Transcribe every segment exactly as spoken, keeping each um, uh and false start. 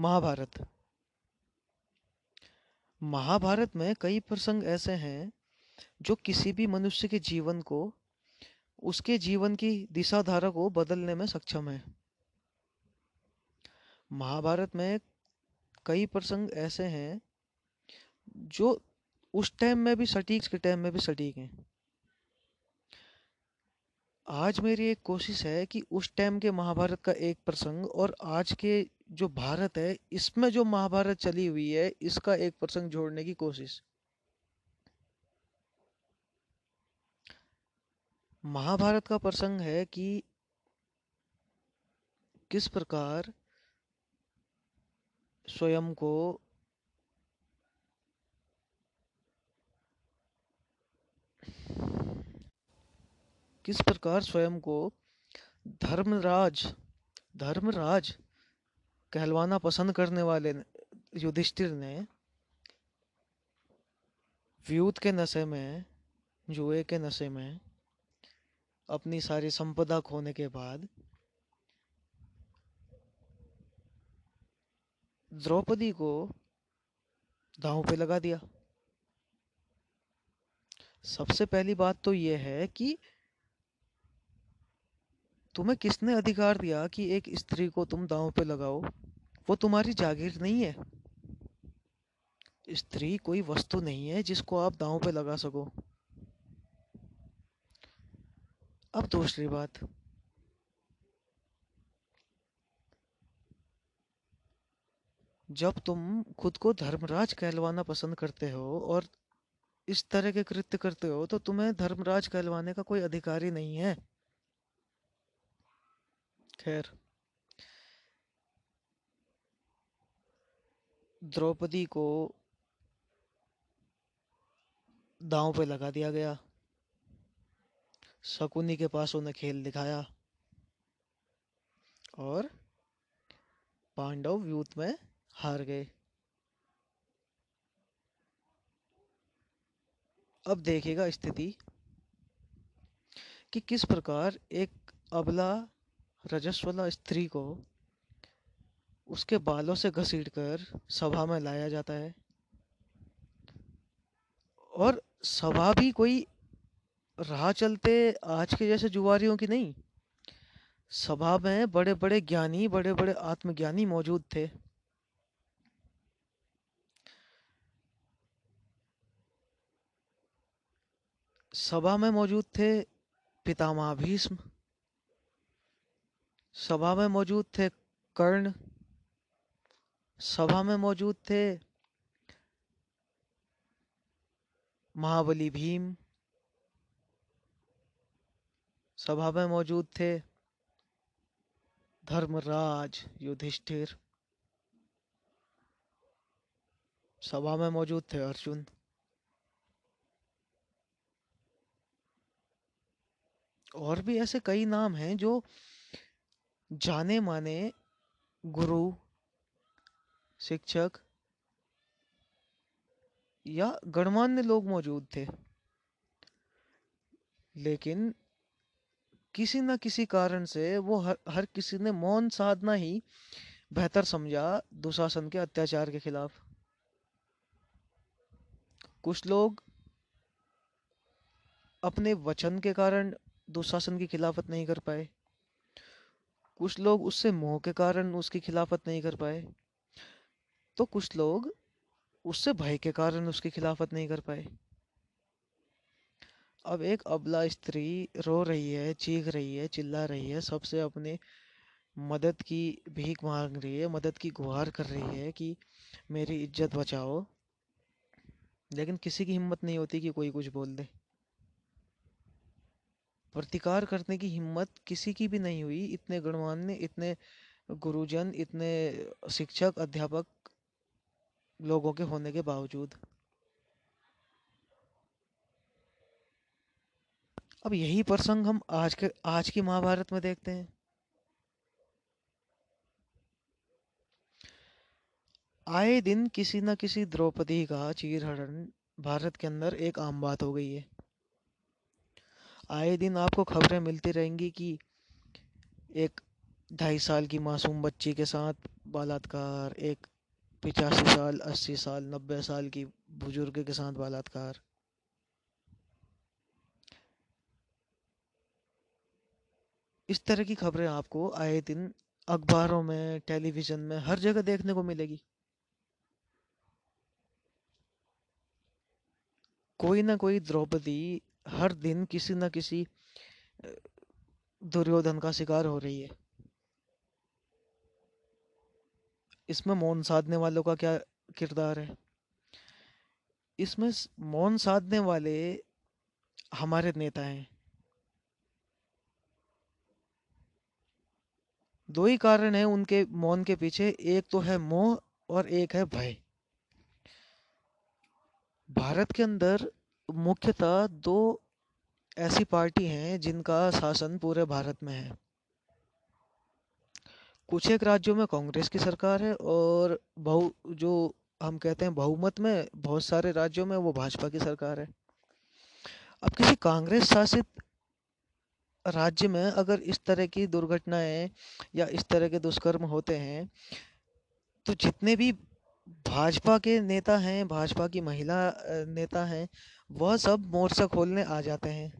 महाभारत। महाभारत में कई प्रसंग ऐसे हैं जो किसी भी मनुष्य के जीवन को, उसके जीवन की दिशा धारा को बदलने में सक्षम है। महाभारत में कई प्रसंग ऐसे हैं जो उस टाइम में भी सटीक के टाइम में भी सटीक हैं। आज मेरी एक कोशिश है कि उस टाइम के महाभारत का एक प्रसंग और आज के जो भारत है इसमें जो महाभारत चली हुई है इसका एक प्रसंग जोड़ने की कोशिश। महाभारत का प्रसंग है कि किस प्रकार स्वयं को किस प्रकार स्वयं को धर्मराज धर्मराज कहलवाना पसंद करने वाले युधिष्ठिर ने व्यूत के नशे में, जुए के नशे में अपनी सारी संपदा खोने के बाद द्रौपदी को दांव पे लगा दिया। सबसे पहली बात तो ये है कि तुम्हें किसने अधिकार दिया कि एक स्त्री को तुम दांव पे लगाओ? वो तुम्हारी जागीर नहीं है। स्त्री कोई वस्तु नहीं है जिसको आप दांव पे लगा सको। अब दूसरी बात, जब तुम खुद को धर्मराज कहलवाना पसंद करते हो और इस तरह के कृत्य करते हो तो तुम्हें धर्मराज कहलवाने का कोई अधिकार ही नहीं है। खैर, द्रौपदी को दांव पे लगा दिया गया। शकुनी के पास उन्हें खेल दिखाया और पांडव व्यूत में हार गए। अब देखिएगा स्थिति कि किस प्रकार एक अबला रजस्वला स्त्री को उसके बालों से घसीटकर सभा में लाया जाता है और सभा भी कोई राह चलते आज के जैसे जुआरियों की नहीं। सभा में बड़े बड़े ज्ञानी, बड़े बड़े आत्मज्ञानी मौजूद थे। सभा में मौजूद थे पितामह भीष्म, सभा में मौजूद थे कर्ण, सभा में मौजूद थे महाबली भीम, सभा में मौजूद थे धर्मराज युधिष्ठिर, सभा में मौजूद थे अर्जुन। और भी ऐसे कई नाम हैं जो जाने माने गुरु, शिक्षक या गणमान्य लोग मौजूद थे, लेकिन किसी न किसी कारण से वो हर, हर किसी ने मौन साधना ही बेहतर समझा दुशासन के अत्याचार के खिलाफ। कुछ लोग अपने वचन के कारण दुशासन की खिलाफत नहीं कर पाए, कुछ लोग उससे मोह के कारण उसकी खिलाफत नहीं कर पाए, तो कुछ लोग उससे भय के कारण उसकी खिलाफत नहीं कर पाए। अब एक अबला स्त्री रो रही है, चीख रही है, चिल्ला रही है, सबसे अपने मदद की भीख मांग रही है, मदद की गुहार कर रही है कि मेरी इज्जत बचाओ, लेकिन किसी की हिम्मत नहीं होती कि कोई कुछ बोल दे। प्रतिकार करने की हिम्मत किसी की भी नहीं हुई। इतने गणमान्य, इतने गुरुजन, इतने शिक्षक, अध्यापक लोगों के होने के बावजूद। अब यही प्रसंग हम आज के आज की महाभारत में देखते हैं। आए दिन किसी न किसी द्रौपदी का चीरहरण भारत के अंदर एक आम बात हो गई है। आए दिन आपको खबरें मिलती रहेंगी कि एक ढाई साल की मासूम बच्ची के साथ बलात्कार, एक पिचासी साल, अस्सी साल, नब्बे साल की बुजुर्ग के साथ बलात्कार। इस तरह की खबरें आपको आए दिन अखबारों में, टेलीविज़न में, हर जगह देखने को मिलेगी। कोई ना कोई द्रौपदी हर दिन किसी ना किसी दुर्योधन का शिकार हो रही है। इसमें मौन साधने वालों का क्या किरदार है? इसमें मौन साधने वाले हमारे नेता हैं। दो ही कारण है उनके मौन के पीछे, एक तो है मोह और एक है भय। भारत के अंदर मुख्यतः दो ऐसी पार्टी हैं जिनका शासन पूरे भारत में है। कुछ एक राज्यों में कांग्रेस की सरकार है और बहु जो हम कहते हैं बहुमत में बहुत सारे राज्यों में वो भाजपा की सरकार है। अब किसी कांग्रेस शासित राज्य में अगर इस तरह की दुर्घटनाएं या इस तरह के दुष्कर्म होते हैं तो जितने भी भाजपा के नेता हैं, भाजपा की महिला नेता हैं, वह सब मोर्चा खोलने आ जाते हैं।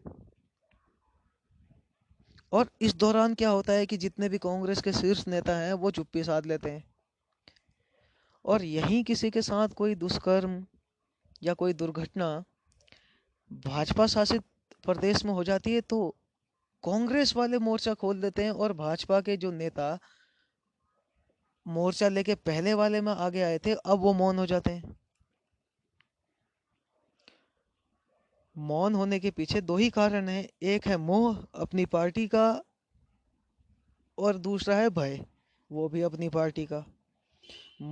और इस दौरान क्या होता है कि जितने भी कांग्रेस के शीर्ष नेता हैं वो चुप्पी साध लेते हैं। और यहीं किसी के साथ कोई दुष्कर्म या कोई दुर्घटना भाजपा शासित प्रदेश में हो जाती है तो कांग्रेस वाले मोर्चा खोल देते हैं और भाजपा के जो नेता मोर्चा लेके पहले वाले में आगे आए थे अब वो मौन हो जाते हैं। मौन होने के पीछे दो ही कारण हैं, एक है मोह अपनी पार्टी का और दूसरा है भय, वो भी अपनी पार्टी का।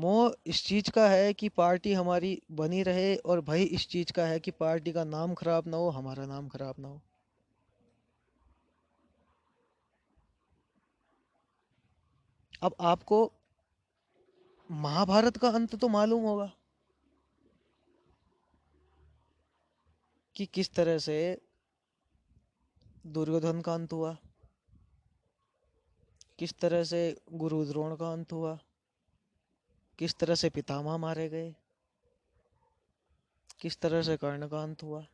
मोह इस चीज़ का है कि पार्टी हमारी बनी रहे और भय इस चीज़ का है कि पार्टी का नाम खराब ना हो, हमारा नाम खराब ना हो। अब आपको महाभारत का अंत तो मालूम होगा कि किस तरह से दुर्योधन का अंत हुआ, किस तरह से गुरु द्रोण का अंत हुआ, किस तरह से पितामह मारे गए, किस तरह से कर्ण का अंत हुआ।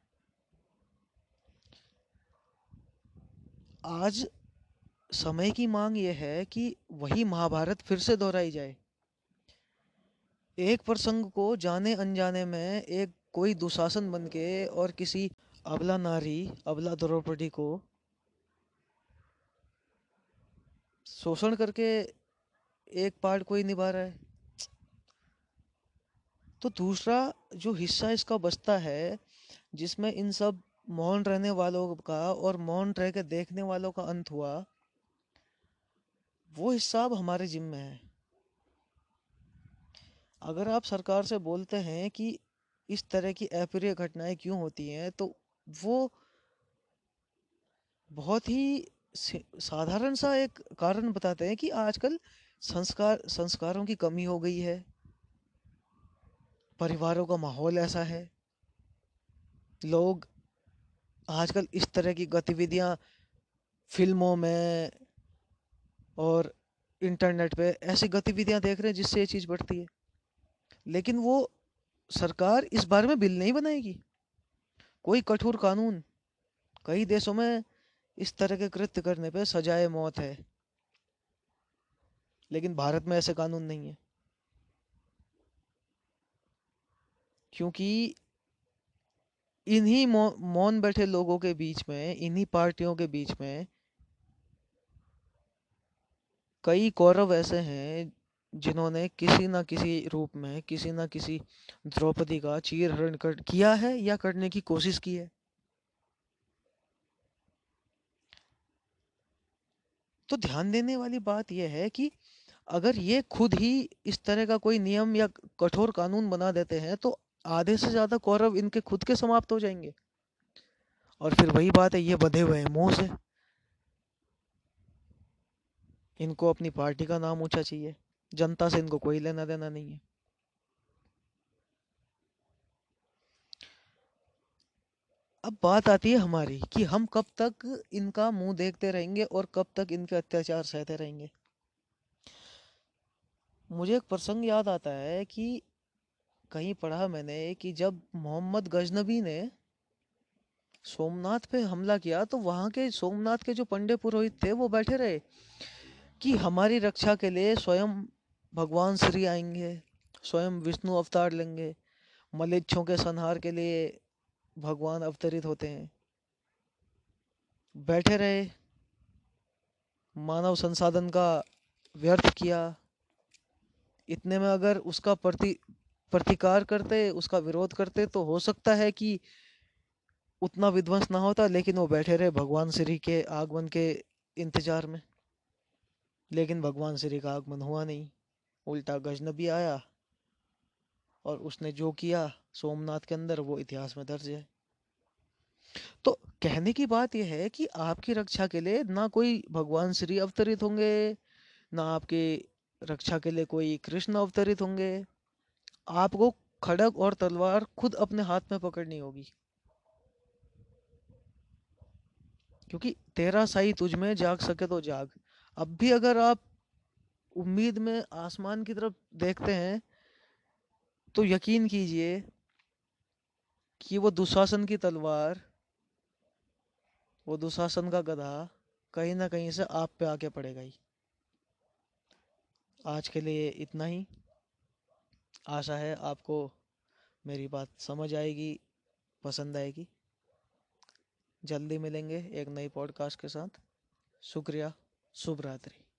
आज समय की मांग यह है कि वही महाभारत फिर से दोहराई जाए। एक प्रसंग को जाने अनजाने में एक कोई दुशासन बन के और किसी अबला नारी, अबला द्रौपदी को शोषण करके एक पार्ट कोई निभा रहा है तो दूसरा जो हिस्सा इसका बचता है जिसमें इन सब मौन रहने वालों का और मौन रह के देखने वालों का अंत हुआ, वो हिस्सा अब हमारे जिम्मे है। अगर आप सरकार से बोलते हैं कि इस तरह की अप्रिय घटनाएं क्यों होती हैं तो वो बहुत ही साधारण सा एक कारण बताते हैं कि आजकल संस्कार संस्कारों की कमी हो गई है, परिवारों का माहौल ऐसा है, लोग आजकल इस तरह की गतिविधियां फिल्मों में और इंटरनेट पे ऐसी गतिविधियां देख रहे हैं जिससे ये चीज़ बढ़ती है। लेकिन वो सरकार इस बारे में बिल नहीं बनाएगी, कोई कठोर कानून। कई देशों में इस तरह के कृत्य करने पे सजाए मौत है, लेकिन भारत में ऐसे कानून नहीं है क्योंकि इन्हीं मौन बैठे लोगों के बीच में, इन्हीं पार्टियों के बीच में कई कौरव ऐसे हैं जिन्होंने किसी ना किसी रूप में किसी ना किसी द्रौपदी का चीरहरण कर किया है या करने की कोशिश की है। तो ध्यान देने वाली बात यह है कि अगर ये खुद ही इस तरह का कोई नियम या कठोर कानून बना देते हैं तो आधे से ज्यादा कौरव इनके खुद के समाप्त हो जाएंगे। और फिर वही बात है, ये बंधे हुए हैं मोह से, इनको अपनी पार्टी का नाम ऊंचा चाहिए, जनता से इनको कोई लेना देना नहीं है। अब बात आती है हमारी कि हम कब तक इनका मुंह देखते रहेंगे और कब तक इनके अत्याचार सहते रहेंगे। मुझे एक प्रसंग याद आता है कि कहीं पढ़ा मैंने कि जब मोहम्मद गजनबी ने सोमनाथ पे हमला किया तो वहाँ के सोमनाथ के जो पंडे पुरोहित थे वो बैठे रहे कि हमारी रक्षा के लिए स्वयं भगवान श्री आएंगे, स्वयं विष्णु अवतार लेंगे, मलेच्छों के संहार के लिए भगवान अवतरित होते हैं। बैठे रहे, मानव संसाधन का व्यर्थ किया। इतने में अगर उसका प्रति प्रतिकार करते, उसका विरोध करते तो हो सकता है कि उतना विध्वंस ना होता, लेकिन वो बैठे रहे भगवान श्री के आगमन के इंतजार में। लेकिन भगवान श्री का आगमन हुआ नहीं, उल्टा गजनबी आया और उसने जो किया सोमनाथ के अंदर वो इतिहास में दर्ज है। तो कहने की बात यह है कि आपकी रक्षा के लिए ना कोई भगवान श्री अवतरित होंगे, ना आपकी रक्षा के लिए कोई कृष्ण अवतरित होंगे। आपको खड्ग और तलवार खुद अपने हाथ में पकड़नी होगी, क्योंकि तेरा साई तुझ में जाग सके तो जाग। अब भी अगर आप उम्मीद में आसमान की तरफ देखते हैं तो यकीन कीजिए कि वो दुशासन की तलवार, वो दुशासन का गधा कहीं ना कहीं से आप पे आके पड़ेगा ही। आज के लिए इतना ही। आशा है आपको मेरी बात समझ आएगी, पसंद आएगी। जल्दी मिलेंगे एक नई पॉडकास्ट के साथ। शुक्रिया, शुभ रात्रि।